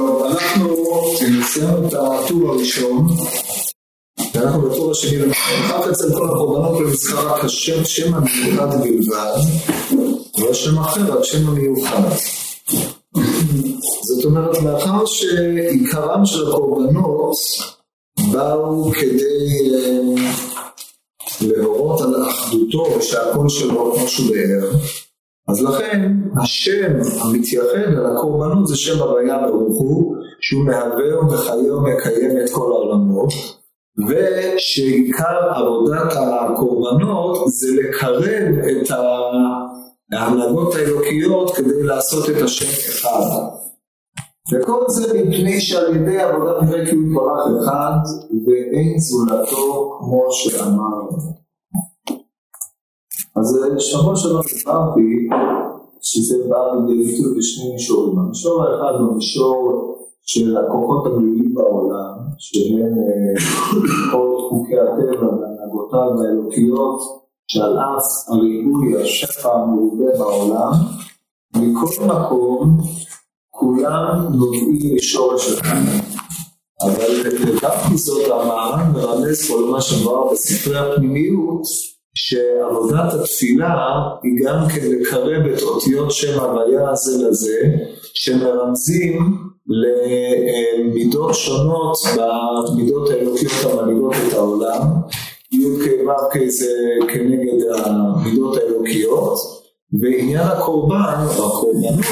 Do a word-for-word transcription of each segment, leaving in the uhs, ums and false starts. טוב, אנחנו סיימנו את הטור הראשון, ואנחנו בטור השני, ומחק אצל כל הקורבנות במזכר רק השם, שם המיוחד בלבד, והשם אחר, רק שם המיוחד. זאת אומרת, מאחר שעיקרם של הקורבנות באו כדי להורות על האחדותו שהכל שלו כמו שהוא בער, אז לכן השם המתייחד על הקורבנות זה שם הוויה ברוך הוא, שהוא מהווה וחיה ומקיים את כל העולמות, ושעיקר עבודת הקורבנות זה לקרב את ההנהגות האלוקיות כדי לעשות את השם אחד. וכל זה מפני שעל ידי עבודה נראה כי הוא פרח אחד ואין זולתו כמו שאמרנו. אז שבוע שלא דיברתי שזה בא בביטוי בשני מישורים. המישור האחד הוא מישור של הכוחות המילואים בעולם, שהם כל חוקי הטבע והנהגותיו האלוקיות, שעל אף הריבוי השפע המרובה בעולם, מכל מקום כולם נובעים משורש אחד. אבל לדווקא זאת המערן מרמז כל מה שבאו בספרי הפנימיות, שעבודת התפילה היא גם כלקרב את אותיות שם הוויה הזה לזה, שמרמזים למידות שונות במידות האלוקיות המנהיגות את העולם, יהיו כנגד המידות האלוקיות, בעניין הקורבן, הקורבנות,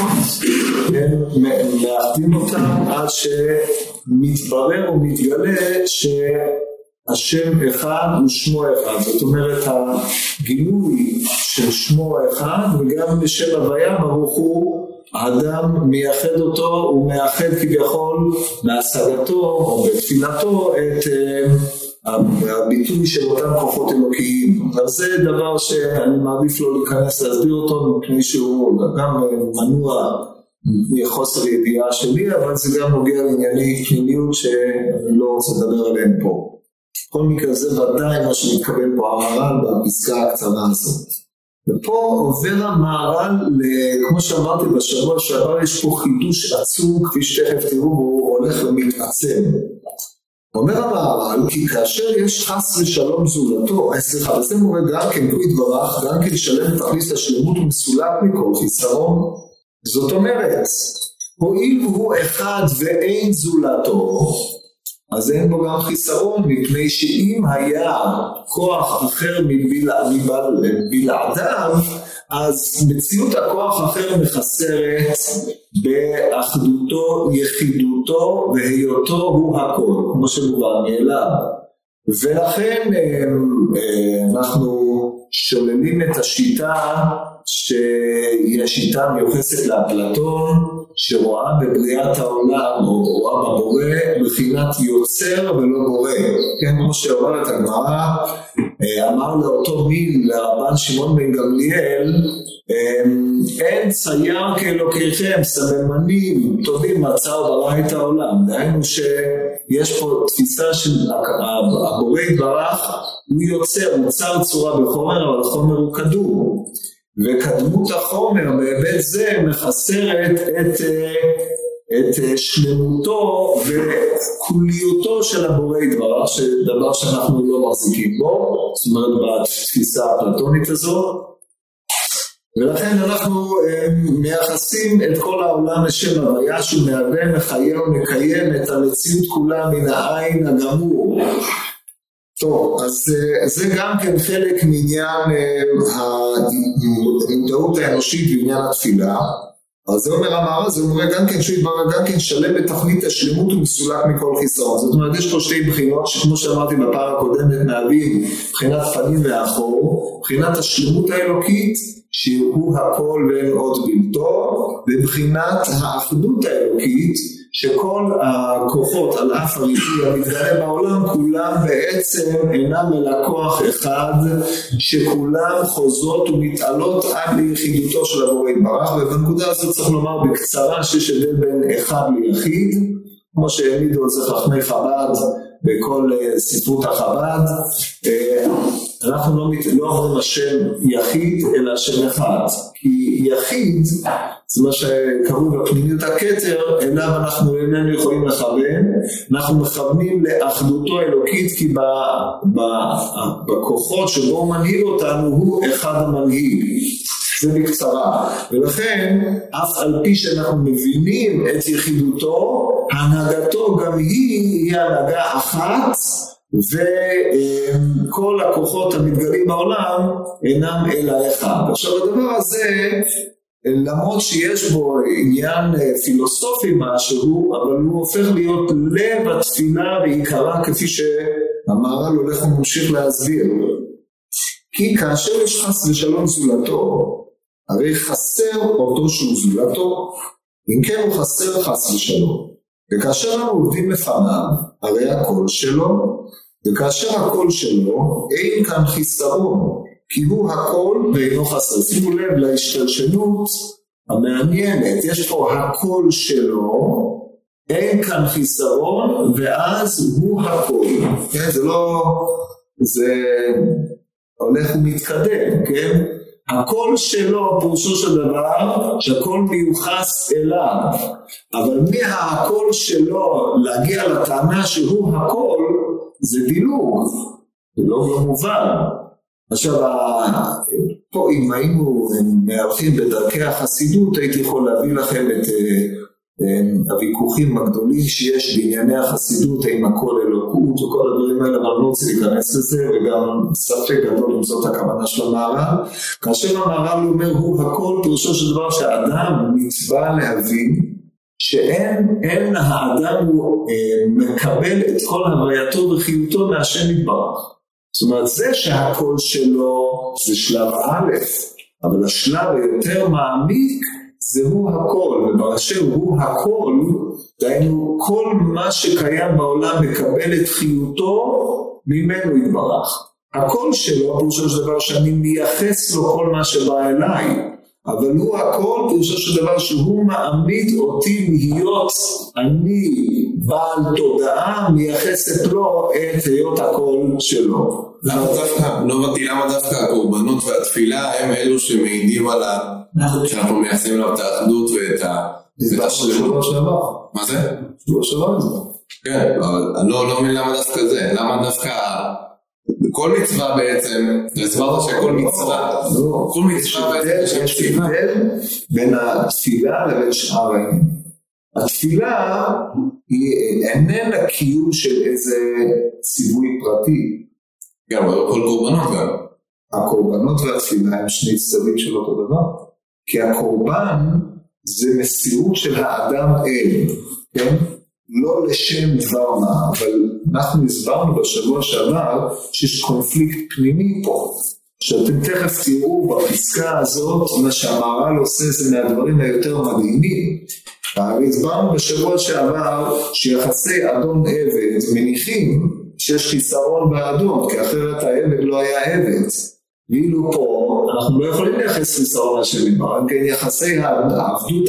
הם מאחדים אותם עד שמתברר ומתגלה שהשם אחד הוא שמו אחד. זאת אומרת, הגילוי של שמו אחד וגם בשם הוויה ברוך הוא, האדם מייחד אותו, הוא מייחד כביכול מהשגתו או בתפילתו את הביטוי של אותם כוחות אלוקיים. אז זה דבר שאני מעדיף לא להיכנס להסביר אותו מפני שהוא גם מנוע מחוסר ידיעה שלי, אבל זה גם נוגע לענייני פנימיות שאני לא רוצה לדבר עליהם פה. כל מקרה זה ודאי מה שמתקבל פה המהר"ל בפסקה הקצרה הזאת. ופה עובר המהר"ל, כמו שאמרתי בשבוע שעבר, יש פה חידוש עצום, כפי שתכף תראו, הוא הולך ומתעצם. אומר המהר"ל, כי כאשר יש חס ושלום זולתו, סליחה, וזה מורה גם כן הוא יתברך, גם כן שלם תכניס לשלמות ומסולק מכל חיסרון. זאת אומרת, הואיל והוא אחד ואין זולתו, אז אין בו גם חיסרון, מפני שאם היה כוח אחר מבלעדיו, אז מציאות הכוח אחר מחסרת באחדותו, יחידותו, והיותו הוא הכל, כמו שמובן מאליו. ולכן אנחנו שוללים את השיטה שהיא השיטה מיוחסת לאפלטון, שרואה בבריאת העולם או רואה בבורא מבחינת יוצר ולא בורא. כן, כמו שאומרת הגמרא, אמר לאותו מיל לרבן שמעון בן גמליאל, אין צייר כאלוקיכם, סממנים טובים מצא וברא את העולם. דהיינו שיש פה תפיסה של הבורא יתברך, הוא יוצר, הוא צר צורה בחומר, אבל החומר הוא כדור. וקדמות החומר בהיבט זה מחסרת את, את שלמותו וכוליותו של הבורא יתברך, שדבר שאנחנו לא מחזיקים בו, זאת אומרת בתפיסה הפלטונית הזו. ולכן אנחנו מייחסים את כל העולם לשם הוויה, שהוא מהווה, מחיה ומקיים את המציאות כולה מן העין הגמור. טוב, אז זה גם כן חלק מעניין המודעות האנושית בעניין התפילה. אז זה אומר המהר"ל, זה אומר גם כן שהוא יתברר גם כן שלם בתכלית השלמות ומסולק מכל חיסרון. זאת אומרת, יש פה שתי בחינות שכמו שאמרתי בפעם הקודמת נבין, בחינת פנים ואחור, בחינת השלמות האלוקית שהוא הכל ואין עוד בלתו, ובחינת האחדות האלוקית, שכל הכוחות על אף הריבוי המתגלה בעולם, כולם בעצם אינם אלא כוח אחד, שכולם חוזרות ומתעלות עד ליחידותו של הבורא יתברך. ובנקודה הזאת צריך לומר בקצרה שיש הבדל בין אחד ליחיד, כמו שהעמידו על זה חכמי חב"ד בכל ספרות החב"ד. אנחנו לא מתנועים עם השם יחיד, אלא השם אחד. כי יחיד, זה מה שקראו בפנימיות הכתר, אליו אנחנו איננו יכולים לכוון, אנחנו מכוונים לאחדותו האלוקית, כי ב, ב, בכוחות שבו הוא מנהיג אותנו, הוא אחד המנהיג. זה בקצרה. ולכן, אף על פי שאנחנו מבינים את יחידותו, הנהגתו גם היא, היא הנהגה אחת, וכל הכוחות המתגלים בעולם אינם אלא אחד. עכשיו הדבר הזה, למרות שיש בו עניין פילוסופי משהו, אבל הוא הופך להיות לב התפילה ועיקרה, כפי שהמהר"ל הולך וממשיך להסביר. כי כאשר יש חס ושלום זולתו, הרי חסר אותו שהוא זולתו, אם כן הוא חסר חס ושלום. וכאשר אנחנו עובדים לפניו, הרי הקול שלו, וכאשר הקול שלו, אין כאן חיסרון, כי הוא הקול ואינו חסר. שימו לב להשתלשלות המעניינת, יש פה הקול שלו, אין כאן חיסרון, ואז הוא הקול. כן? זה לא, זה הולך ומתקדם, כן? הקול שלו, פירושו של דבר, שהקול מיוחס אליו. אבל מהקול שלו להגיע לטענה שהוא הקול, זה דילוג. זה לא מובן. עכשיו, פה אם היינו מהלכים בדרכי החסידות, הייתי יכול להביא לכם את הוויכוחים הגדולים שיש בענייני החסידות, האם הכל אלוקות וכל הדברים האלה, אבל לא רוצה להיכנס לזה, וגם ספק גדול למצוא את הכוונה של המהר"ל. כאשר המהר"ל אומר הוא הכל, פירושו של דבר שהאדם מצווה להבין שאין האדם הוא מקבל את כל הווייתו וחיותו מהשם יתברך. זאת אומרת, זה שהכל שלו זה שלב א', אבל השלב היותר מעמיק זהו הכל, ובראשר הוא הכל, דהיינו כל מה שקיים בעולם מקבל את חיותו ממנו יתברך. הכל שלו, פירושו של דבר שאני מייחס לו כל מה שבא אליי, אבל הוא הכל, פירושו של דבר שהוא מעמיד אותי להיות אני בעל תודעה, מייחסת לו את היות הכל שלו. למה דווקא, נובתי, למה דווקא הקורבנות והתפילה הם אלו שמעידים על ה... שאנחנו מייחסים לו את האחדות ואת ה... זה בשבוע שעבר. מה זה? בשבוע שעבר זה. כן, אבל לא מבין למה דווקא זה, למה דווקא... כל מצווה בעצם, הסברת שכל מצווה, כל מצווה בעצם יש הבדל בין התפילה לבין שאר העניין. התפילה היא איננה קיום של איזה ציווי פרטי. גם, אבל כל קורבנות גם. הקורבנות והתפילה הם שני צדדים של אותו דבר, כי הקורבן זה מסירות של האדם אל, כן? לא לשם דבר מה, אבל אנחנו הסברנו בשבוע שעבר שיש קונפליקט פנימי פה, שאתם תכף תראו בפסקה הזאת, מה שהמהר"ל עושה זה מהדברים היותר מדהימים. הסברנו בשבוע שעבר שיחסי אדון עבד מניחים שיש חיסרון באדון, כי אחרת העבד לא היה עבד. ואילו פה אנחנו לא יכולים לייחס חיסרון השני, רק כן יחסי העבדות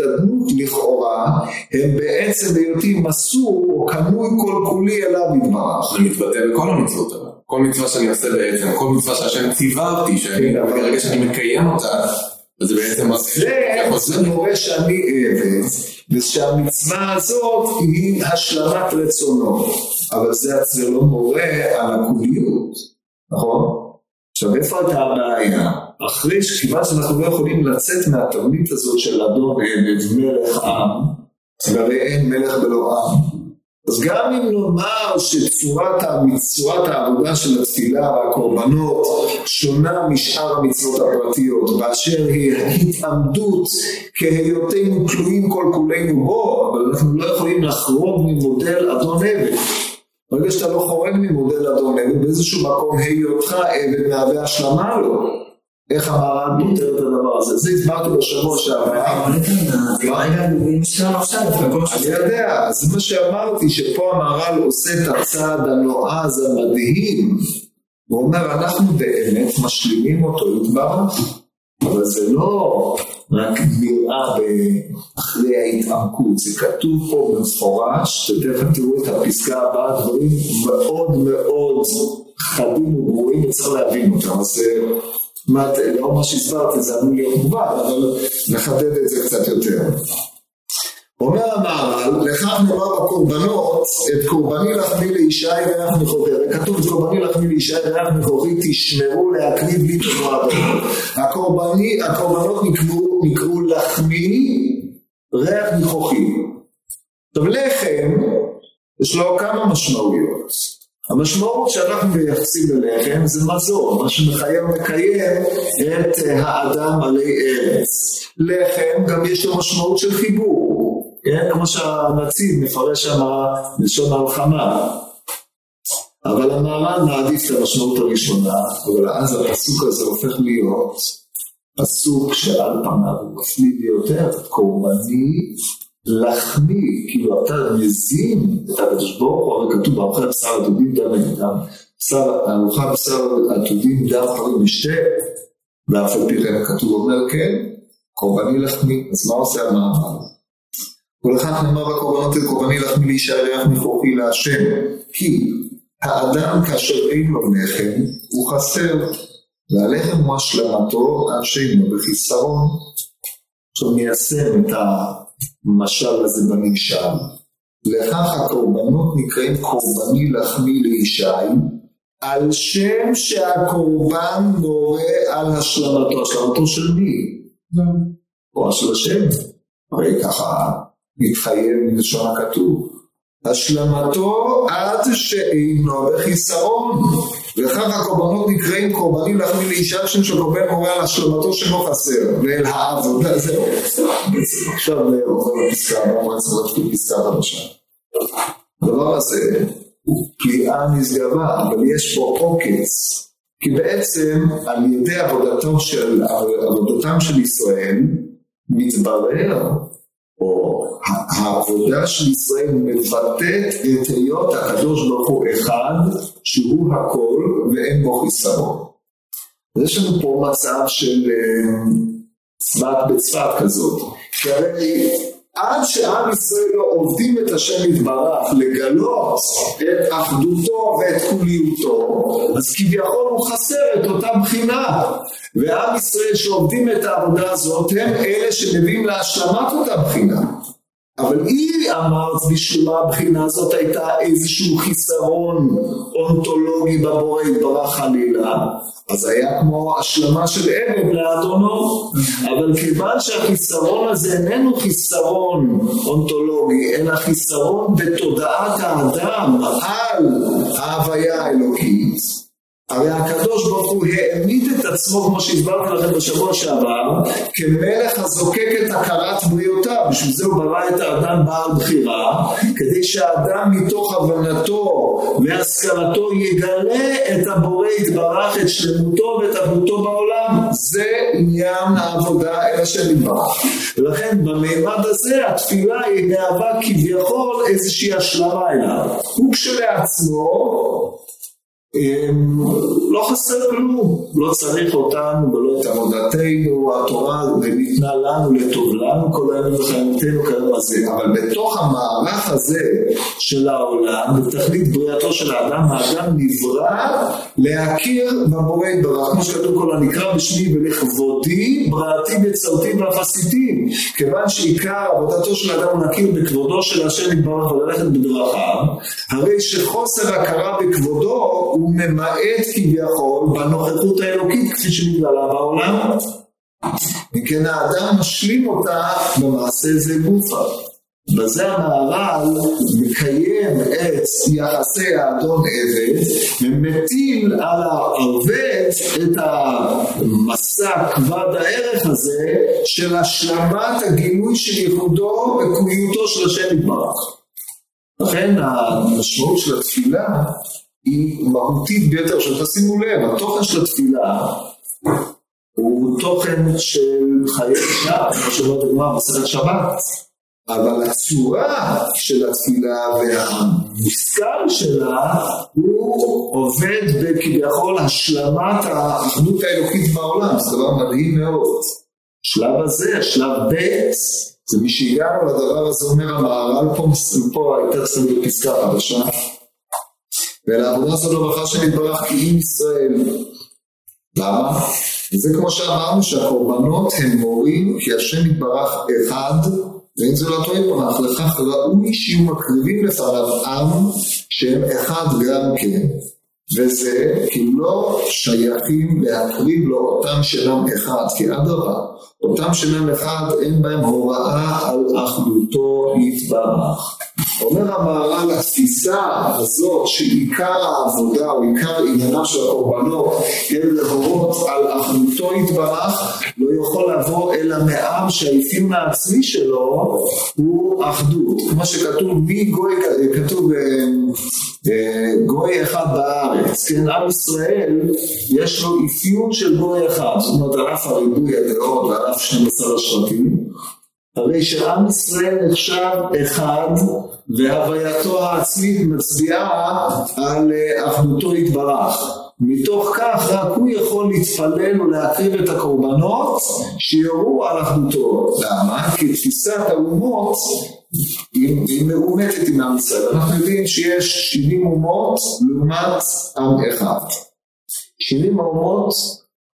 הדנות לכאורה, הם בעצם היותי מסור או קנוי כל כולי אליו יתברך. זה מתבטא בכל המצוות האלה. כל מצווה שאני עושה בעצם, כל מצווה שהשם ציווה אותי, שברגע שאני מקיים אותה, זה בעצם זה מורה שאני עבד, ושהמצווה הזאת היא השלמת רצונו, אבל זה לא מורה על הכוליות, נכון? עכשיו, איפה הייתה הבעיה? אחרי שכיוון שאנחנו לא יכולים לצאת מהתבנית הזאת של אדון עבד מלך עם, והרי אין מלך בלא עם, אז גם אם נאמר שצורת העבודה של התפילה והקורבנות שונה משאר המצוות הפרטיות, באשר היא התעמדות כהיותנו תלויים כל כולנו בו, אבל אנחנו לא יכולים לחרוג ממודל אדון עבד. ברגע שאתה לא חורג ממודל אדון עבד, באיזשהו מקום היותך עבד מהווה השלמה לו. איך המהר"ל נותר את הדבר הזה? זה הסברתי בשבוע שעבר. רגע, אני יודע, זה מה שאמרתי, שפה המהר"ל עושה את הצעד הנועז המדהים, ואומר, אנחנו באמת משלימים אותו יתברך, אבל זה לא רק נראה אחרי ההתעמקות, זה כתוב פה במפורש, שתכף תראו את הפסקה הבאה, דברים מאוד מאוד חדים וברורים וצריך להבין אותם, אז לא מה שהסברתי זה עלול להיות מובן, אבל נחדד את זה קצת יותר. אומר המהר"ל, לכך נאמר בקורבנות, את קורבני לחמי לישי ריח מכורי, וכתוב קורבני לחמי לישי ריח מכורי, תשמרו להקריב לי במועדו. הקורבני, הקורבנות נקראו, נקראו לחמי ריח מכוכי. עכשיו לחם, יש לו כמה משמעויות. המשמעות שאנחנו מייחסים ללחם זה מזון, מה שמחייב מקיים את האדם עלי ארץ. לחם גם יש לו משמעות של חיבור. כן, כמו שהנציב מפרש שם לשון ההלחמה. אבל המהר"ל מעדיף את המשמעות הראשונה, אבל אז הפסוק הזה הופך להיות פסוק שעל פניו הוא מפליג ביותר, קורבני לחמי, כאילו אתה מזין את הקדוש ברוך הוא, הרי כתוב ארוחה בשר עתודים דם ודם, ארוחה בשר עתודים דם פרי משתה, ואף על פי כן כתוב אומר כן, קורבני לחמי, אז מה עושה המהר"ל? ולכך נאמר בקורבנות את קורבני לחמי לישי ריח מכוכי להשם, כי האדם כאשר אין לו לחם הוא חסר, והלחם הוא השלמתו השם בחיסרון. עכשיו ניישם את המשל הזה בנמשל, לכך הקורבנות נקראים קורבני לחמי לישי, על שם שהקורבן מורה על השלמתו. השלמתו של מי? או של השם, הרי ככה מתחייב מלשון הכתוב, השלמתו עד שאינו בחיסרון. וכך הקורבנות נקראים קורבנים לחמי לאישה, שם שקורבן מורה על השלמתו שלא חסר ואל העבודה. זהו, עכשיו עובר לפסקה, מה צריך לתקום פסקה חדשה. הדבר הזה הוא פליאה נשגבה, אבל יש פה עוקץ, כי בעצם על ידי עבודתם של, עבודתם של ישראל מתברר, או העבודה של ישראל מבטאת את היות הקדוש ברוך הוא אחד, שהוא הכל ואין בו חיסרון. יש לנו פה מצב של צבת בצבת כזאת, כי הרי עד שעם ישראל לא עובדים את השם יתברך לגלות את אחדותו ואת כוליותו, אז כביכול הוא חסר את אותה בחינה, ועם ישראל שעובדים את העבודה הזאת הם אלה שמביאים להשלמת אותה בחינה. אבל היא אמרת בשביל הבחינה הזאת הייתה איזשהו חיסרון אונתולוגי בבורא יתברך חלילה, אז היה כמו השלמה של עבד לאדונו. אבל כיוון שהחיסרון הזה איננו חיסרון אונתולוגי, אלא חיסרון בתודעת האדם על ההוויה האלוקית, הרי הקדוש ברוך הוא העמיד את עצמו, כמו שהסברתי לכם בשבוע שעבר, כמלך הזוקק את הכרת בריאותיו. בשביל זה הוא ברא את האדם בעל בחירה, כדי שהאדם מתוך הבנתו והשכלתו יגלה את הבורא יתברך, את שלמותו ואת אבותו בעולם. זה עניין העבודה אל השם יתברך. ולכן בממד הזה התפילה היא מהווה כביכול איזושהי השלמה אליו. הוא כשלעצמו לא חסר כלום, לא צריך אותנו ולא את עבודתנו, התורה ניתנה לנו לטוב לנו כל היום וחיימתנו כיום הזה. אבל בתוך המערך הזה של העולם, בתכלית בריאתו של האדם, האדם נברא להכיר בבורא יתברך, כמו שכתוב כל הנקרא בשמי ולכבודי בראתי בצרתי ועשיתי. כיוון שעיקר עבודתו של האדם הוא להכיר בכבודו של השם יתברך וללכת בדרכיו, הרי שחוסר הכרה בכבודו הוא ממעט כביכול בנוכחות האלוקית כפי שמתגלה בעולם, וכן האדם משלים אותה במעשה זה גופה. בזה המהר"ל מקיים את יחסי האדון עבד, ומטיל על העובד את המסע כבד הערך הזה של השלמת הגילוי של ייחודו וקויותו של השם יתברך. לכן המשמעות של התפילה היא מהותית ביותר. שתשימו לב, התוכן של התפילה הוא תוכן של חיי שעה, כמו שאומרת הגמרא במסכת שבת, אבל הצורה של התפילה והמשקל שלה הוא עובד בכביכול השלמת האחדות האלוקית בעולם. זה דבר מדהים מאוד. השלב הזה, השלב ב', זה מי שהגענו לדבר הזה אומר המהר"ל פה, פה הייתה סביב בפסקה חדשה, ולעבודה הזאת לברכה שנתברך כי עם ישראל. למה? וזה כמו שאמרנו שהקורבנות הם מורים כי השם יתברך אחד ואין זה לא טועה פרח, לכך ראוי שיהיו מקריבים לפניו עם שהם אחד גם כן, וזה כי לא שייכים להקריב לו אותם שאינם אחד, כי אדרבה אותם שאינם אחד אין בהם הוראה על אחדותו יתברך. אומר המהר"ל, התפיסה הזאת שעיקר העבודה או עיקר עניינה של הקורבנות הן להורות על אחדותו יתברך, לא יכול לבוא אלא מעם שהאפיון העצמי שלו הוא אחדות, כמו שכתוב מי גוי, כתוב גוי אחד בארץ, כן, עם ישראל יש לו אפיון של גוי אחד, זאת אומרת על אף הריבוי הדעות ועל אף שנים עשר השבטים, הרי שעם ישראל נחשב אחד והווייתו העצמית מצביעה על אחדותו יתברך. מתוך כך רק הוא יכול להתפלל ולהקריב את הקורבנות שיורו על אחדותו. למה? כי תפיסת האומות היא, היא מאומתת עם עם ישראל. אנחנו יודעים שיש שבעים אומות לעומת עם אחד. שבעים אומות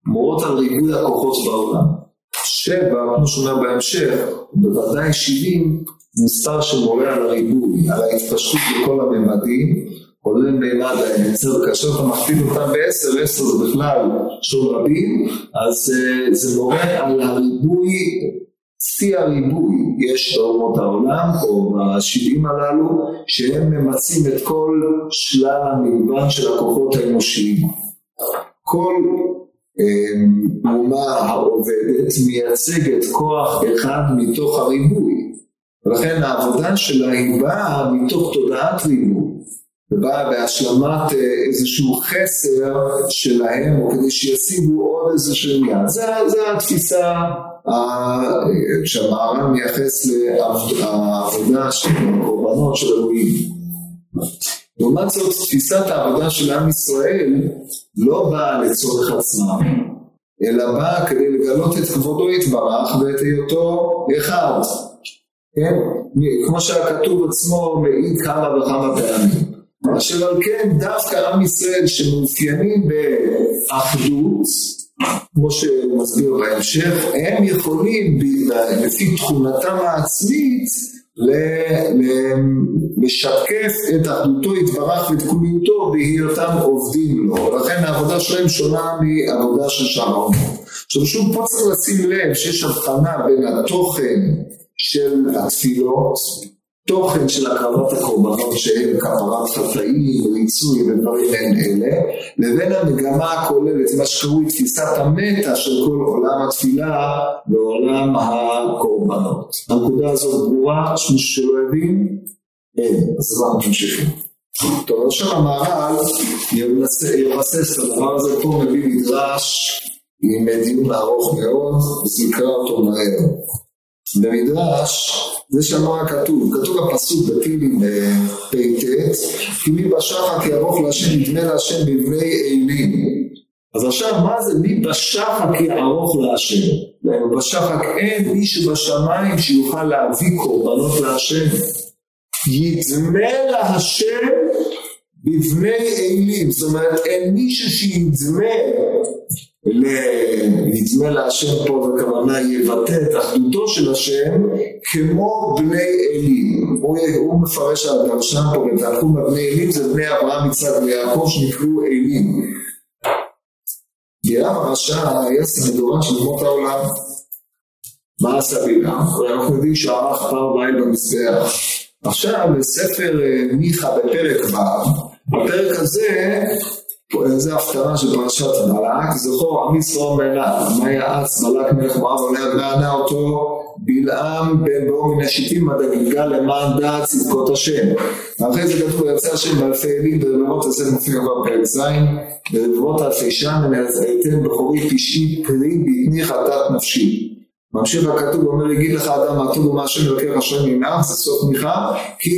מורות על ריבוי הכוחות בעולם. שבע, כמו שונה בהמשך, בוודאי שבעים, מספר שמורה על הריבוי, על ההתפשטות בכל הממדים, כולל מימד היצר, כאשר אתה מכפיל אותם בעשר, עשר זה בכלל שום רבים, אז זה מורה על הריבוי, שיא הריבוי, יש באומות העולם, או בשבעים הללו, שהם ממצים את כל שלל המגוון של הכוחות האנושיים. כל אומה העובדת מייצגת כוח אחד מתוך הריבוי, ולכן העבודה שלה היא באה מתוך תודעת ריבוי ובאה בהשלמת איזשהו חסר שלהם או כדי שישיגו עוד איזשהו עניין. זה, זה התפיסה שהמהר"ל מייחס לעבודה של הקורבנות של אלוהים. לעומת זאת, תפיסת העבודה של עם ישראל לא באה לצורך עצמה, אלא באה כדי לגלות את כבודו יתברך ואת היותו אחד. כן? כמו שהכתוב עצמו מעיד כמה וכמה פעמים. אשר על כן, דווקא עם ישראל שמאופיינים באחדות, כמו שמסביר בהמשך, הם יכולים לפי תכונתם העצמית, לשקף את אחדותו יתברך ואת כוליותו בהיותם עובדים לו, לכן העבודה שלהם שונה מעבודה של שלום. עכשיו שוב פה צריך לשים לב שיש הבחנה בין התוכן של התפילות, תוכן של הקרבת הקורבנות שהם כפרת חטאים, ריצוי ודברים אלה, לבין המגמה הכוללת, מה שקרוי תפיסת המטה של כל עולם התפילה ועולם הקורבנות. הנקודה הזאת ברורה, יש מישהו שלא הבין? אין, אז כבר ממשיכים. טוב, עכשיו המהר"ל יבסס את הדבר הזה פה, מביא מדרש עם דיון ארוך מאוד, אז נקרא אותו מהר. במדרש, זה שמוע כתוב, כתוב הפסוק בתהילים פ"ט, כי מי בשחק יערוך להשם ידמה להשם בבני עינים. אז עכשיו מה זה מי בשחק יערוך להשם? בשחק אין מישהו בשמיים שיוכל להביא קורבנות להשם. ידמה להשם בבני עינים, זאת אומרת אין מישהו שידמה נדמה להשם פה, וכוונה יבטא את אחדותו של השם כמו בני אלים. הוא, הוא מפרש על דרשם פה, ותעקום בבני אלים זה בני אברהם מצד ויעקב שנקראו אלים. בלעם הרשע היה סנדורן של אומות העולם. מה עשה בלעם? אנחנו יודעים שערך פר מים במזבח. עכשיו בספר מיכה בפרק ו', בפרק הזה זה הפתרה של פרשת מלאק, זכור עם ישראל מלאק, מה יעץ מלאק מלך מואב עולה וענה אותו בלעם בן באו מן השיטים עד הגלגל למען דעת צדקות השם. אחרי זה כתוב יצא השם באלפי אלים ברבבות עשרת מופיע בפרק ז' ברבבות אלפי שם ונעזייתם בחורי פשעי פרי ביתני חטאת נפשי. ממשיך הכתוב, אומר, יגיד לך אדם, הטוב הוא מה שמבקר השם עיניו, זה סוף מיכה, כי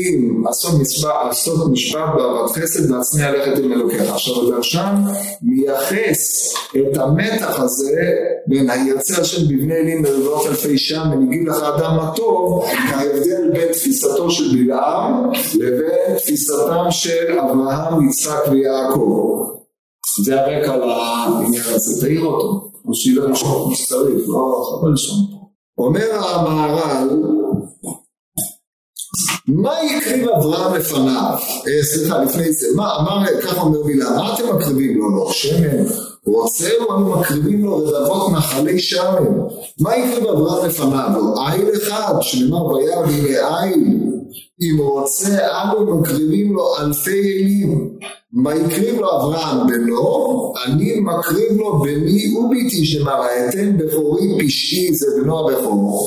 הסוף משפט בעבד חסד, ועצמי הלכת עם אלוקיך. עכשיו הדרשן מייחס את המתח הזה, בין היצר של בבני אלים ברבעות אלפי שם, ונגיד לך אדם הטוב, כהבדל בין תפיסתו של בלעם, לבין תפיסתם של אברהם, יצחק ויעקב. זה הרקע לעניין הזה, תעיר אותו. או שהיא לא נשאר מסתריף, לא חבל שם. אומר המהר"ל, מה יקריב אברהם לפניו? סליחה, לפני זה, ככה אומר בלעם, מה אתם מקריבים לו? לא, שמן, רוצה לו, אנו מקריבים לו רבבות נחלי שמן. מה יקריב אברהם לפניו? לא, איל אחד, שנאמר ביד, הנה איל. אם רוצה, אנו מקריבים לו אלפי אילים. מה יקריב לו אברהם בנו? אני מקריב לו בני וביתי שמראיתם בכורי פשעי, זה בנו הבכורו.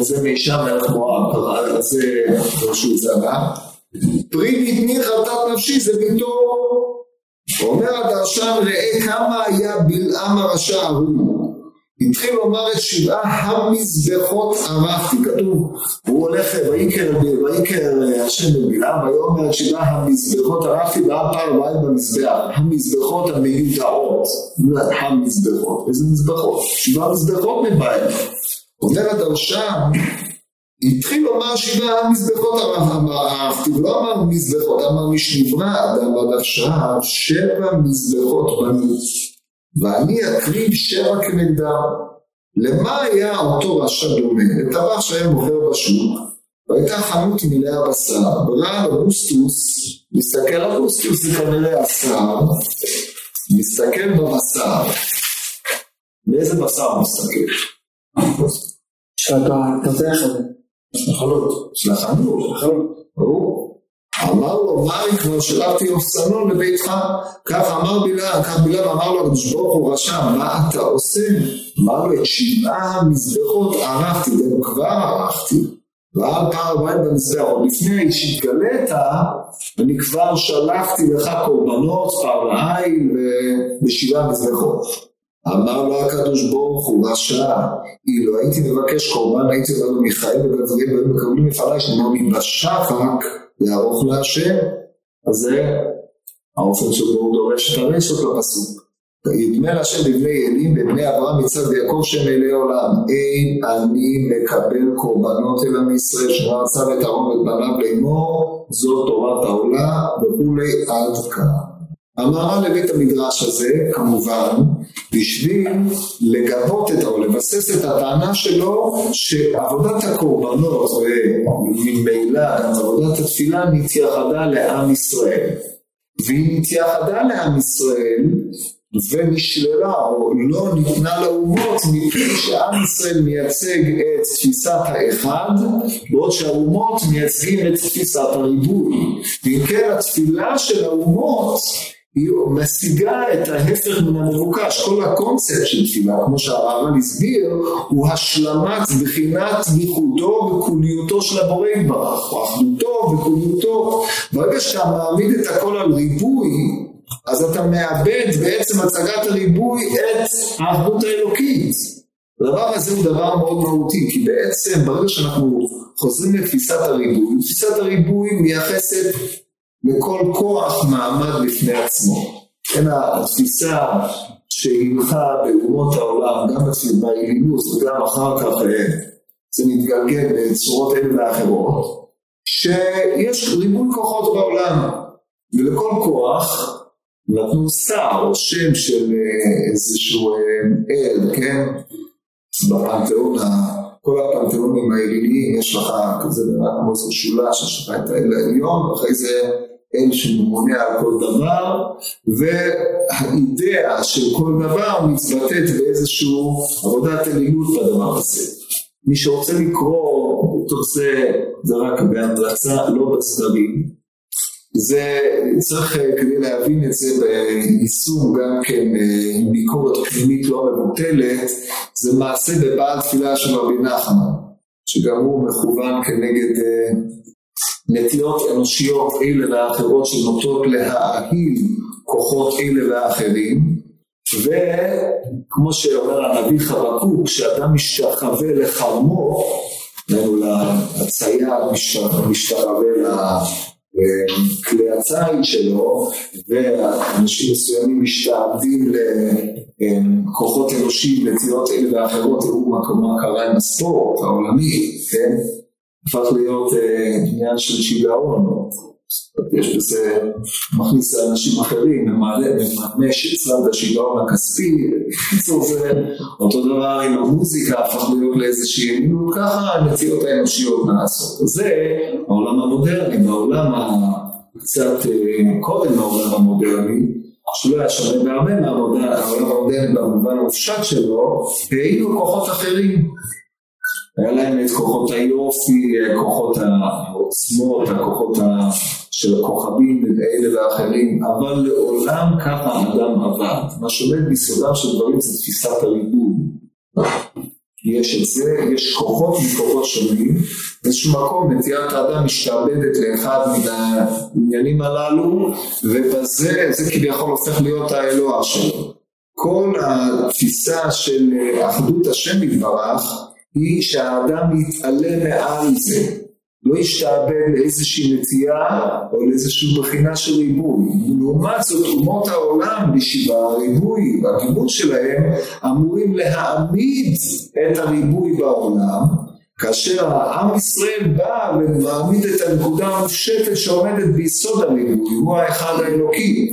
זה מישה מהתמועה, זה פרשו זרה. פרי נתני חטאת נפשי, זה ביתו. אומר הדרשן, ראה כמה היה בלעם הרשע הוא. התחיל לומר את שבעה המזבחות ערכתי, כתוב, הוא הולך ויקר, ויקר השם בבלעם, ויאמר את שבעה המזבחות ערכתי, ואף פעם ועד במזבח, המזבחות המיודעות, המזבחות, איזה מזבחות? שבעה מזבחות מבית. אומר הדרשן, התחיל לומר שבעה המזבחות ערכתי, ולא אמר מזבחות, אמר משנברא אדם עד עכשיו, שבע מזבחות בנית. ואני אקריב שבע כנגדם. למה היה אותו רשע דומה? לטבח שהיה מוכר בשוק, והייתה חנות מלאה בשר, ברעל אוגוסטוס, מסתכל אוגוסטוס, זה כנראה השר, מסתכל בבשר, באיזה בשר מסתכל? שאתה תפתח את זה. שלחנות. שלחנות. שלחנות. ברור. אמר לו, מרי כבר שלחתי אופסנון לביתך, כך אמר בלעם, כך בלעם אמר לו, שבור הוא רשע, מה אתה עושה? אמר לו, את שבעה המזבחות ערכתי, גם כבר ערכתי, ועל פעם הבית במזבחות, לפני שהתגלית, אני כבר שלחתי לך קורבנות, פעמיים בשבעה מזבחות. אמר לו הקדוש ברוך הוא רשע, אילו הייתי מבקש קורבן, הייתי אומר לו מיכאל ובדברים, והם מקבלים לפני שנאמרים בשחק, לערוך להשם, אז זה האופן שבו הוא דורש את הרשת לפסוק. ידמה להשם בבני אלים, בבני אברהם מצד יעקב שהם אלי עולם, אין אני מקבל קורבנות אלה מישראל, שרצה ותרום את בניו לאמור, זו תורת העולה, וכולי עד כאן. המהר"ל הביא את המדרש הזה, כמובן, בשביל לגבות את או לבסס את הטענה שלו שעבודת הקורבנות וממילא גם עבודת התפילה נתייחדה לעם ישראל, והיא נתייחדה לעם ישראל ונשללה או לא ניתנה לאומות מפני שעם ישראל מייצג את תפיסת האחד, בעוד שהאומות מייצגים את תפיסת הריבוי, וכן התפילה של האומות היא משיגה את ההפך מן המבוקש. כל הקונספט של תפילה, כמו שהר"ל הסביר, הוא השלמת בחינת ייחודו וכוליותו של הבורא יתברך, או אחדותו וכוליותו. ברגע שאתה מעמיד את הכל על ריבוי, אז אתה מאבד בעצם הצגת הריבוי את האחדות האלוקית. הדבר הזה הוא דבר מאוד מהותי, כי בעצם ברגע שאנחנו חוזרים לתפיסת הריבוי, תפיסת הריבוי מייחסת לכל כוח מעמד לפני עצמו. כן, התפיסה שהלכה באומות העולם, גם באילוס וגם אחר כך, זה מתגלגל בצורות אלה ואחרות, שיש ריבוי כוחות בעולם, ולכל כוח נתנו שר או שם של איזשהו אל, כן? בפנתאון, כל הפנתאונים האליליים יש לך כזה דבר כמו זה שולה ששכה את האל העליון, ואחרי זה אל שממונה על כל דבר, והאידאה של כל דבר מתבטאת באיזשהו עבודת אלילות בדבר הזה. מי שרוצה לקרוא בתוך זה, זה רק בהמלצה, לא בסדרים. זה צריך כדי להבין את זה ביישום גם כן ביקורת פנימית לא מבוטלת, זה מעשה בבעל תפילה של רבי נחמן, שגם הוא מכוון כנגד נטיות אנושיות אלה ואחרות שנוטות להאהיל כוחות אלה ואחרים, וכמו שאומר הנביא חבקוק, כשאדם משתחווה לחרמו, נהיינו לצייר משתחווה לכלי הציד שלו, ואנשים מסוימים משתעבדים לכוחות אנושים, לתיות אלה ואחרות, הוא מקומה קרה עם הספורט העולמי, כן? הפך להיות עניין של שיגעון, יש בזה, מכניס לאנשים אחרים, ממעלה, מממש אצלם בשיגעון הכספי, קיצור זה, אותו דבר עם המוזיקה, הפך להיות לאיזושהי אמינות, ככה הנטיות האנושיות נעשות. זה העולם המודרני, העולם קצת קודם העולם המודרני, שלא היה שונה בהרבה מהעולם המודרני במובן המופשט שלו, העידו כוחות אחרים. היה להם את כוחות היופי, כוחות העוצמות, הכוחות של הכוכבים ואלה ואחרים, אבל לעולם ככה האדם עבד. מה שעומד בסודם של דברים זה תפיסת הריבוי. יש את זה, יש כוחות וכוחות שונים, באיזשהו מקום נטיית האדם משתעבדת לאחד מן העניינים הללו, ובזה זה כביכול הופך להיות האלוה שלו. כל התפיסה של אחדות השם יתברך, היא שהאדם יתעלה מעל זה, לא ישתעבד לאיזושהי נטייה או לאיזושהי בחינה של ריבוי. לעומת זאת, אומות העולם בשביל הריבוי והגימות שלהם אמורים להעמיד את הריבוי בעולם, כאשר העם ישראל בא ומעמיד את הנקודה המופשטת שעומדת ביסוד הריבוי, הוא האחד האלוקי.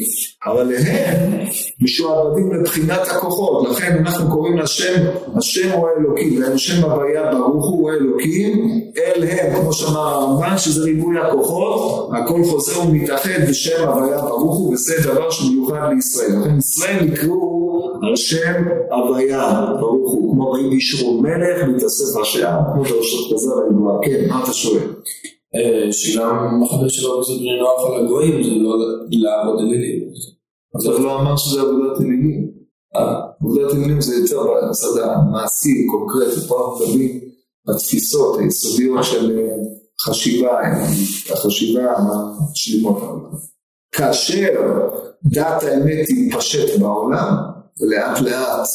אבל להם משועבדים לבחינת הכוחות, לכן אנחנו קוראים לשם, השם הוא האלוקים, והשם הבעיה ברוך הוא האלוקים, אל הם, כמו שאמר הרמב"ן, שזה ריבוי הכוחות, הכל חוזר ומתאחד בשם הבעיה ברוך הוא, וזה דבר שמיוחד לישראל, לכן ישראל נקראו על שם הבעיה ברוך הוא, כמו רואים בישרו מלך, מתאסף השם, כמו דרשת כזה, רגוע, כן, מה אתה שואל? שגם מחבר שלא עושה בני נוח על הגויים, זה לא לעבוד אלילים. אז הוא לא אמר שזה עבודת אלילים. עבודת אלילים זה יותר בצד המעשי, קונקרטי, פה אנחנו מדברים התפיסות היסודיות של חשיבה, החשיבה השלימות העולם. כאשר דעת האמת תתפשט בעולם, לאט לאט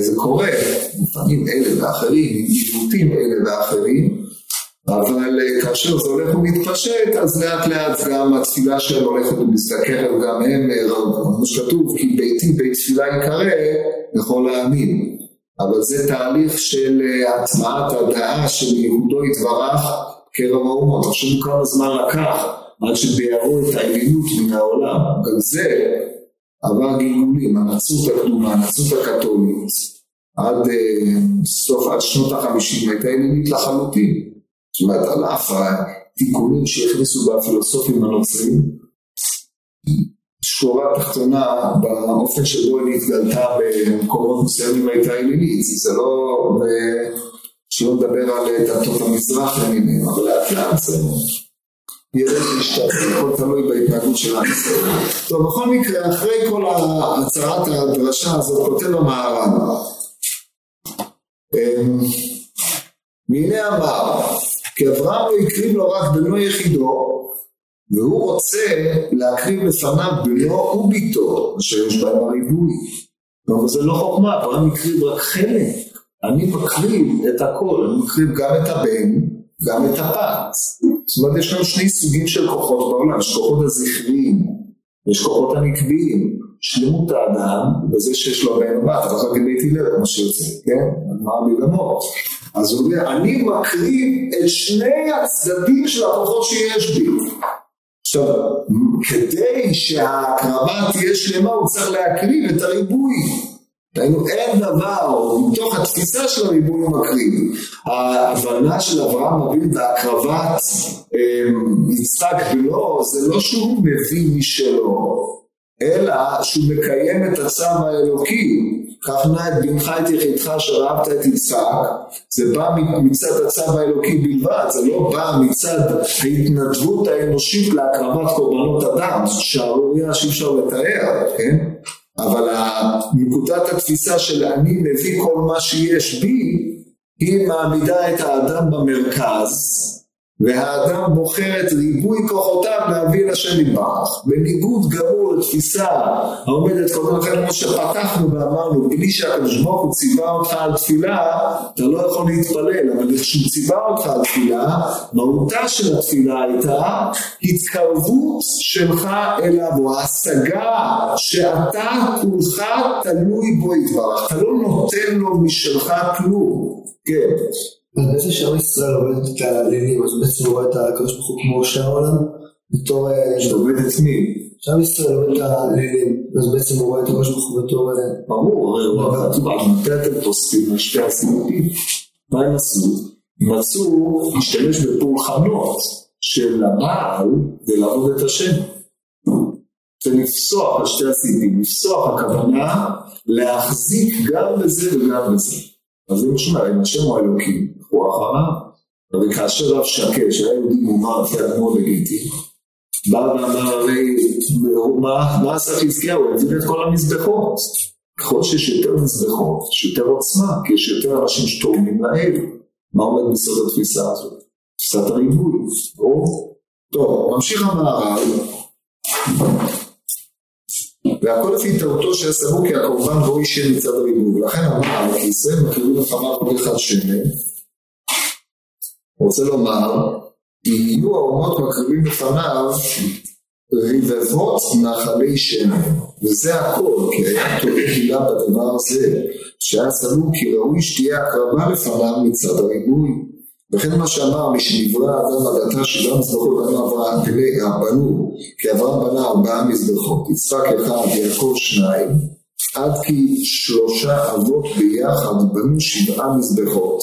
זה קורה, לפעמים אלה ואחרים, עיוותים אלה ואחרים, אבל כאשר זה הולך ומתפשט, אז לאט לאט גם התפילה שלהם הולכת ומסתכרת, גם הם, כמו שכתוב, כי ביתי בית תפילה יקרא לכל העמים. אבל זה תהליך של הטמעת הדעה של ייעודו יתברך קרב האומות. עכשיו כמה זמן לקח, עד שביערו את העלילות מן העולם. גם זה עבר גלגולים, הנצרות הקדומה, הנצרות הקתולית, עד סוף, עד שנות החמישים, הייתה עלילית לחלוטין. זאת אומרת, על אף התיקונים שהכניסו בפילוסופים הנוצרים, שורה תחתונה באופן שבו היא התגלתה במקומות מסוימים הייתה אלילית, זה לא, שלא נדבר על דתות המזרח למיניהם, אבל לאט לאט זה ירד להשתתף, הכל תלוי בהתנהגות של המסורים. טוב, בכל מקרה, אחרי כל הצהרת הדרשה הזאת, כותב המהר"ן, והנה אמר, כי אברהם לא הקריב לו רק בנו יחידו, והוא רוצה להקריב לפניו בנו וביתו, שיש בהם הריבוי. אבל זה לא חוכמה, אברהם הקריב רק חלק. אני מקריב את הכל, אני מקריב גם את הבן, גם את הבת. זאת אומרת, יש לנו שני סוגים של כוחות בעולם, יש כוחות הזכריים, יש כוחות הנקביים, שלמות האדם, וזה שיש לו בן ובת, אחר כדי תילר, כמו שיוצא, כן? מה בגמות? אז הוא אומר, אני מקריב את שני הצדדים של הכוחות שיש בי. עכשיו, כדי שההקרבה תהיה שלמה, הוא צריך להקריב את הריבוי. היינו, אין דבר, מתוך התפיסה של הריבוי הוא מקריב. ההבנה של אברהם אבינו בהקרבת יצחק בנו, זה לא שהוא מביא משלו, אלא שהוא מקיים את הצו האלוקי. כך נא את בנך את יחידך שראבת את יצחק, זה בא מצד הצו האלוקי בלבד, זה לא בא מצד ההתנדבות האנושית להקרבת קורבנות אדם, שערוריה שאפשר לתאר, כן? אבל נקודת התפיסה של אני מביא כל מה שיש בי, היא מעמידה את האדם במרכז, והאדם בוחר את ריבוי כוחותיו להביא לשם יתברך, בניגוד גמור לתפיסה העומדת קודם לכן, כמו שפתחנו ואמרנו, בלי שהקדוש ברוך הוא ציווה אותך על תפילה אתה לא יכול להתפלל, אבל כשהוא ציווה אותך על תפילה, מהותה של התפילה הייתה התקרבות שלך אליו, או ההשגה שאתה כולך תלוי בו יתברך, אתה לא נותן לו משלך כלום. כן, אז בעצם שעם ישראל עובד את העלילים, אז בעצם רואה את הקדוש ברוך הוא כמו שאר העולם, בתור... שעובד את מי? שעם ישראל עובד את העלילים, אז בעצם רואה את הקדוש ברוך הוא בתור... ברור, הרי רואה את זה, אתם תוספים לשתי הסיפורים. מה הם עשו? הם עשו להשתמש בפולחנות של הבעל ולעבוד את השם. ולפסוח לשתי הסיפורים, לפסוח הכוונה להחזיק גם בזה וגם בזה. אז זה משמע, אם השם הוא אלוקים, הוא אחריו, וכאשר רב שקד, שהיה יהודי מומר, כאדמו בגיטי, בא ואמר לי, מה עשה חזקיהו? הוא הביא את כל המזבחות. ככל שיש יותר מזבחות, יש יותר עוצמה, כי יש יותר אנשים שתורמים לאל. מה עומד מסוד התפיסה הזאת? תפיסת הריבוי. טוב, ממשיך המערב. והכל לפי טעותו שהיה סבור כי הקורבן בו אישי מצד הריבוי, ולכן אמר כי ישראל מקריבים לחמה כל אחד שני. רוצה לומר, יהיו האומות מקריבים לפניו רבבות נחלי שמן, וזה הכל, כי היה תורה גילה בדבר הזה, שהיה סבור כי ראוי שתהיה הקרבה לפניו מצד הריבוי. וכן מה שאמר, משנברא האדם עדתה שבעה מזבחות, אנו אברהם בנו, כי אברהם בנה ארבעה מזבחות, יצחק אחד, יעקב שניים, עד כי שלושה אבות ביחד בנו שבעה מזבחות,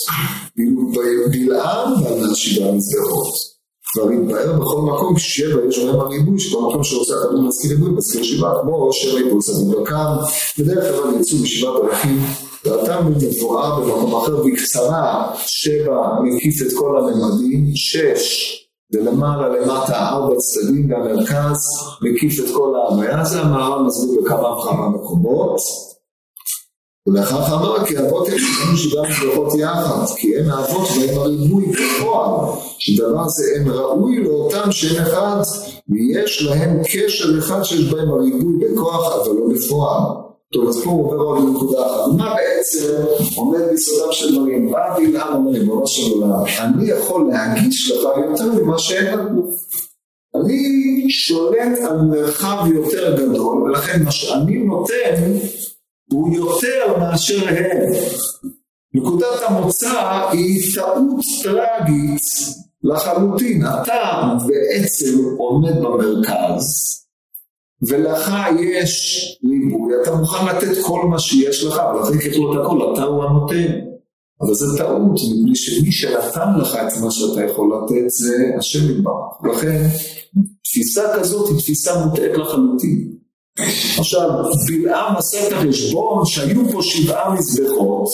בלעם בנה שבעה מזבחות. כבר התבהר בכל מקום שבע יש בהם הריבוי, שכל מקום שרוצה אדם מזכיר ריבוי, מזכיר שבעה, כמו שבע יפוץ המדרקם, בדרך כלל יצאו בשבעה דרכים, ואתם מבואה במקום אחר בקצרה, שבע מקיף את כל הממדים, שש, ולמעלה למטה ארבע צדדים, והמרכז מקיף את כל ההוויה, זה המערב מסביר בכמה וכמה מקומות, ולאחר חמר, כי האבות הם שבעים שבעה מזבחות יחד, כי אין האבות והם הריבוי בפועל, שדבר זה אין ראוי לאותם שם אחד, ויש להם קשר אחד שיש בהם הריבוי בכוח, אבל לא בפועל. טוב, אז פה הוא עובר עוד נקודה אחת. מה בעצם עומד ביסודם של דברים? מה בלעם אומר, במה של עולם? אני יכול להגיש לך יותר ממה שאין לנו. אני שולט על מרחב יותר גדול, ולכן מה שאני נותן הוא יותר מאשר הם. נקודת המוצא היא טעות טרגית לחלוטין. אתה בעצם עומד במרכז. ולך יש ליבוי, אתה מוכן לתת כל מה שיש לך, ולכן כתלות הכל, אתה הוא הנותן. אבל זה טעות, מבלי שמי שנתן לך את מה שאתה יכול לתת, זה השם יתברך. ולכן, תפיסה כזאת היא תפיסה מוטעת לחלוטין. עכשיו, בלעם עשה את החשבון שהיו פה שבעה מזבחות,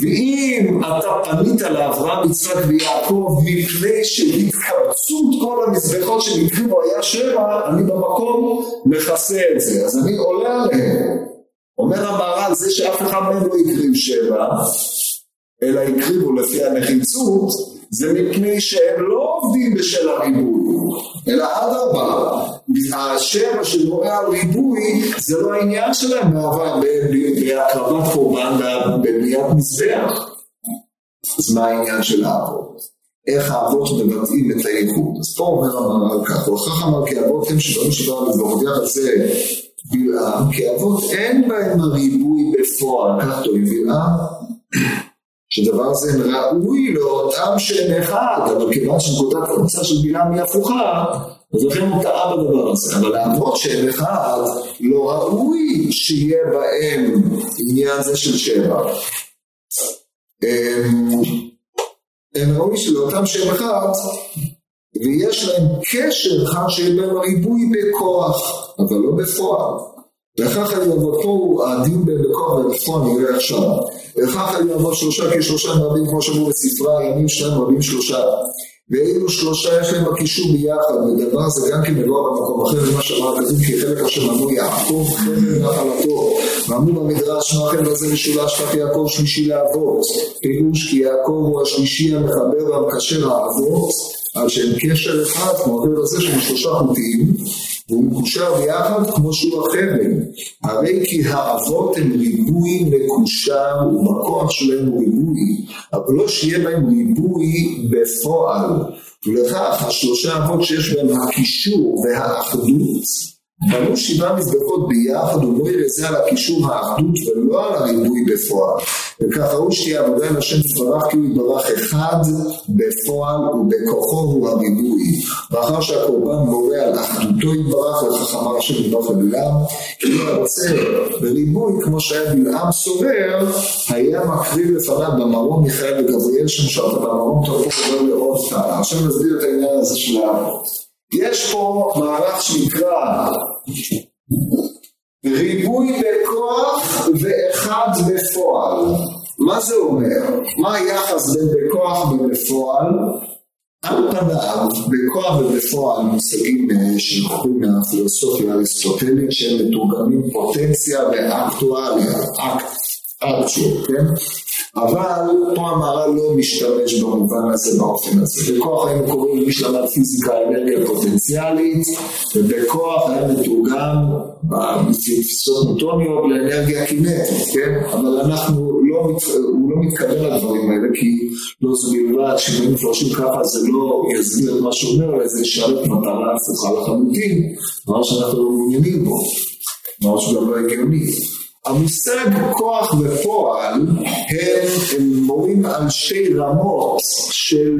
ואם אתה פנית לאברהם, יצחק ויעקב, מפני שהתקבצות כל המזבחות שנקריבו היה שבע, אני במקום מכסה את זה, אז אני עולה עליהם. אומר המהר"ל, זה שאף אחד מהם לא יקריב שבע, אלא יקריבו לפי הנחיצות, זה מפני שהם לא עובדים בשל הריבוי, אלא אדרבה, השבע שמורה על ריבוי, זה לא העניין שלהם בהקרבת קורבן בבניית מזבח. אז מה העניין של האבות? איך האבות מבטאים את הייחוד? אז פה אומר המהר"ל כך, וכך אמר כי האבות הם שבעים שבעה מזבחות יחד זה בלעם, כי האבות אין בהם הריבוי בפועל, כך טוען בלעם, שדבר זה ראוי לאותם שהם אחד, אבל כיוון שנקודת המוצא של בלעם היא הפוכה, אז לכן הוא טעה בדבר הזה, אבל האבות שהם אחד, לא ראוי שיהיה בהם עניין זה של שבע. הם ראוי שלאותם שהם אחד, ויש להם קשר אחד שיהיה בהם ריבוי בכוח, אבל לא בפועל. וכך היו אבות פה, הדיון בין בכוח ובפועל נראה עכשיו. וכך היו אבות שלושה כשלושה רבים, כמו שאמרו בספרה, ימים שניים רבים שלושה. ואילו שלושה יפה מקישו ביחד, ודבר זה גם כמלוא במקום אחר ממה שמרקזים, כי חלק השמנו יעקב, נחלתו, ואמרו במדרש, נחל וזה משולש תחת יעקב שלישי לאבות, פירוש כי יעקב הוא השלישי המחבר והמקשר האבות, על שהם קשר אחד, כמו החבר הזה של שלושה חוטים, והוא מקושר ביחד כמו שהוא החבל, הרי כי האבות הם ריבוי מקושר ובכוח שלהם הוא ריבוי, אבל לא שיהיה בהם ריבוי בפועל, ולכך השלושה אבות שיש בהם הקישור והאחדות, בנו שבעה מזבחות ביחד, הוא לא ירזה על הקישור האחדות ולא על הריבוי בפועל. וכך ראו שתהיה עבודה עם השם תברך כי הוא יתברך אחד בפועל ובכוחו הוא הריבוי. ואחר שהקורבן מורה על אחדותו יתברך, לכך אמר השם יתברך לבלעם, כי הוא הרצה בריבוי כמו שהיה בלעם סורר, היה מקריב לפניו במרום מיכאל וגבריאל שמשרת במרום תרפו כבר לראות אותה. השם מסביר את העניין הזה של האבות. יש פה מערך שנקרא ריבוי בכוח ואחד בפועל. מה זה אומר? מה היחס בין בכוח ובפועל? על פניו, בכוח ובפועל מושגים שנוכחים מהפילוסופיה האריסטוטלית שהם מתורגמים פוטנציה ואקטואליה, אקציה, כן? אבל פה המערה לא משתמש במובן הזה באופן הזה. בכוח היינו קוראים להשתמש פיזיקה, אנרגיה פוטנציאלית, ובכוח היה מתורגם בפספסות נוטוניות לאנרגיה קינטית, כן? אבל אנחנו לא, הוא לא מתכוון לדברים האלה, כי לא זו בלבד, שאם מפרשים ככה זה לא יסביר את מה שאומר, אלא זה שאלת מטרה הפוכה לחלוטין, דבר שאנחנו לא מעוניינים בו, דבר שגם לא הגיוני. המושג כוח ופועל הם מורים על שתי רמות של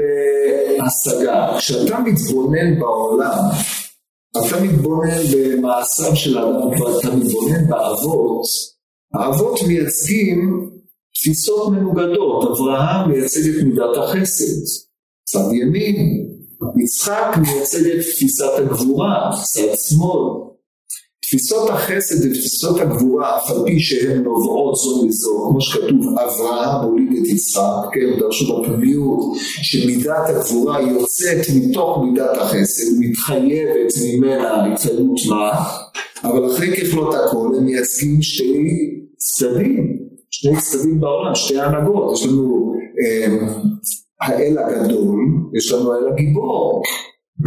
השגה. כשאתה מתבונן בעולם, אתה מתבונן במעשיו של האדם, ואתה מתבונן באבות. האבות מייצגים תפיסות מנוגדות. אברהם מייצג את מידת החסד, צד ימין. יצחק מייצג את תפיסת הגבורה, צד שמאל. תפיסות החסד ותפיסות הגבורה, אף על פי שהן נובעות זו לזו, כמו שכתוב, אברהם הוליד את יצחק, כן, דרשו בפומביות, שמידת הגבורה יוצאת מתוך מידת החסד, מתחייבת ממנה התחייבות מה, אבל אחרי ככלות הכל, הם מייצגים שתי צדדים, שני צדדים בעולם, שתי הנהגות, יש לנו אה, האל הגדול, יש לנו האל הגיבור,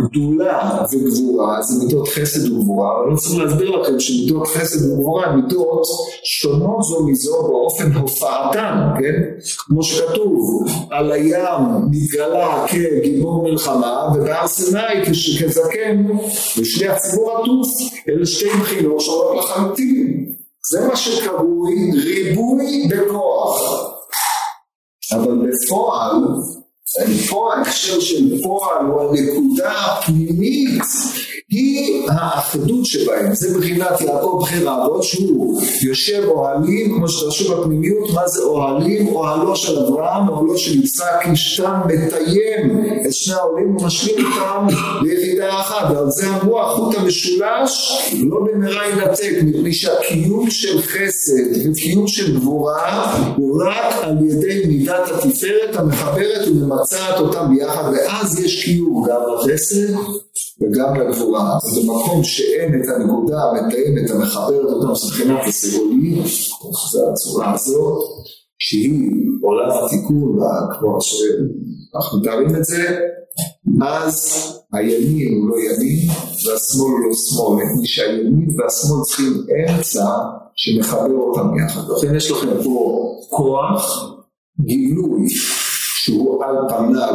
גדולה וגבורה, זה מידות חסד וגבורה, אבל לא צריך להסביר לכם שמידות חסד וגבורה הן מידות שונות זו מזו באופן הופעתן, כן? כמו שכתוב, על הים נתגלה כגיבור מלחמה, ובהר סיני כזקן, ושני הציבור עטוף, אלה שתי מחילות שעולות לחלוטין. זה מה שקרוי ריבוי בכוח. אבל בפועל, פה ההקשר של פועל או הנקודה הפנימית היא האחדות שבהם, זה בחינת יעקב בחיר האבות שהוא יושב אוהלים, כמו שתרשו בפנימיות, מה זה אוהלים? אוהלו של אברהם, אוהלו של יצחק, כשאתם מתיים את שני האוהלים ומשלים אותם ליחידה אחת, ועל זה אמרו החוט המשולש לא במהרה ינתק, מפני שהקיום של חסד וקיום של גבורה הוא רק על ידי מידת התפארת המחברת וממצאת אותם ביחד, ואז יש קיום גם לחסד וגם לגבורה. זה מקום שאין את הנקודה המתאמת המחברת אותם מבחינת הסגולי, זה הצורה הזאת שהיא עולה בתיקון, כמו שאנחנו מתארים את זה, אז הימין הוא לא ימין והשמאל הוא לא שמאל, מפני שהימין והשמאל צריכים אמצע שמחבר אותם יחד. לכן יש לכם פה כוח גילוי שהוא על פניו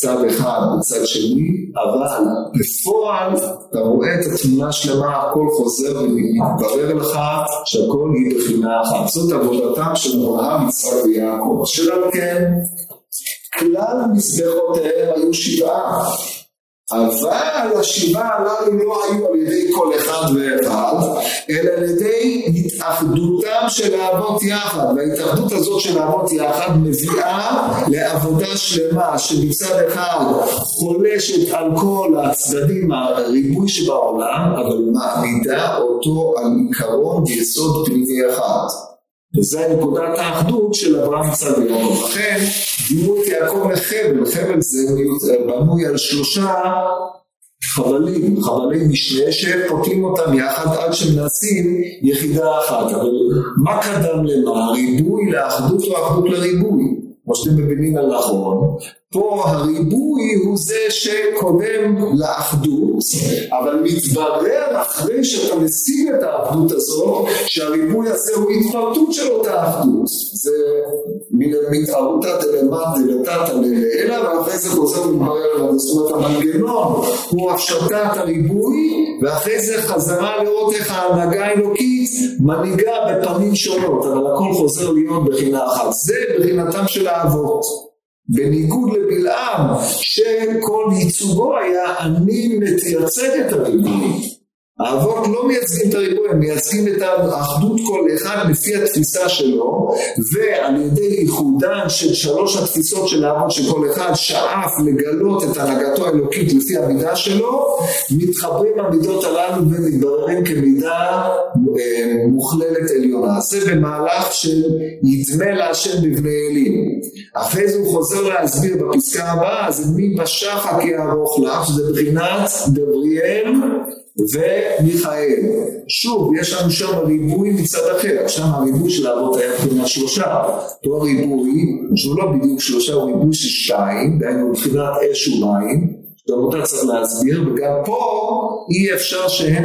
צד אחד וצד שני, אבל בפועל אתה רואה את התמונה שלמה, הכל חוזר ומתברר לך שהכל היא בחינה אחת. זאת עבודתם של אברהם, יצחק ויעקב. שלא כן, כלל מזבחותיהם היו שבעה, אבל השבעה הללו לא היו על ידי כל אחד ואחד, אלא על ידי התאחדותם של האבות יחד, וההתאחדות הזאת של האבות יחד מביאה לעבודה שלמה, שמצד אחד חולשת על כל הצדדים הריבוי שבעולם, אבל מעמידה אותו על עיקרון ויסוד פנימי אחד. וזה נקודת האחדות של אברהם צדיק. לכן דימות יעקב לחבל, חבל זה בנוי על שלושה חבלים, חבלים משנה שפותים אותם יחד עד שמנסים יחידה אחת. אבל מה קדם למה? הריבוי לאחדות או האחדות לריבוי? כמו שאתם מבינים על נכון, פה הריבוי הוא זה שקודם לאחדות, אבל מתברר אחרי שאתה משיג את האחדות הזאת, שהריבוי הזה הוא התפרטות של אותה האחדות. זה מן מתערותת אלמנט, דלתת אלא, ואחרי זה חוזר ומתברר על זאת אומרת המנגנון, הוא הפשטת הריבוי, ואחרי זה חזרה לראות איך ההנהגה האלוקית מנהיגה בפנים שונות, אבל הכל חוזר להיות בחינה אחת. זה בחינתם של האבות. בניגוד לבלעם שכל ייצוגו היה אני מתייצג את הריבוי, האבות לא מייצגים את הריבוי, הם מייצגים את האחדות כל אחד לפי התפיסה שלו, ועל ידי ייחודן של שלוש התפיסות של האבות שכל אחד שאף לגלות את הנהגתו האלוקית לפי המידה שלו, מתחברים המידות הללו ומתבררים כמידה מוכללת עליונה. זה במהלך של ידמה להשם בבני אלים. אחרי זה הוא חוזר להסביר בפסקה הבאה, אז מי בשחק יערוך לך, שזה בחינת דבריאל ומיכאל. שוב, יש לנו שם הריבוי מצד אחר, שם הריבוי של האבות היה בחינת שלושה, אותו הריבוי, שהוא לא בדיוק שלושה, הוא ריבוי של שתיים, דהיינו בחינת אש ומים, גם אותה צריך להסביר, וגם פה אי אפשר שהם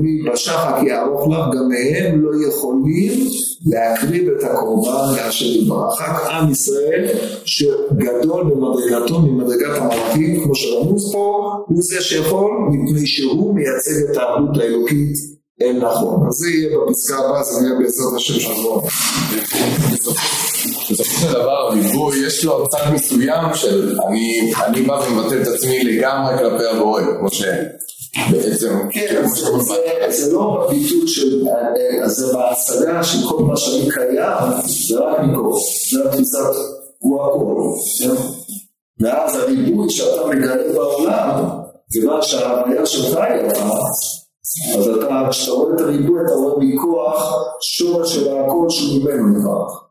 מי בשחק יערוך לך, גם הם לא יכולים להקריב את הקורבן לאשר יברך. רק עם ישראל שגדול במדרגתו ממדרגת המלאכים, כמו שרמוז פה, הוא זה שיכול מפני שהוא מייצג את האחדות האלוקית אל נכון. אז זה יהיה בפסקה הבאה, זה יהיה בעזרת השם שלום. בסופו של דבר, הריבוי יש לו צד מסוים של אני, אני בא ומבטל את עצמי לגמרי כלפי הבורא, כמו שבעצם... כן, זה לא בביטוי של... זה בהשגה של כל מה שאני קיים, זה רק מכל, זה התפיסת הוא הכל. ואז הריבוי שאתה מגלה בעולם, זה מה שההבניה שלך היא הפעס. אז כשאתה רואה את הריבוי, אתה רואה מכוח שורש של הכל שהוא ממנו מברך.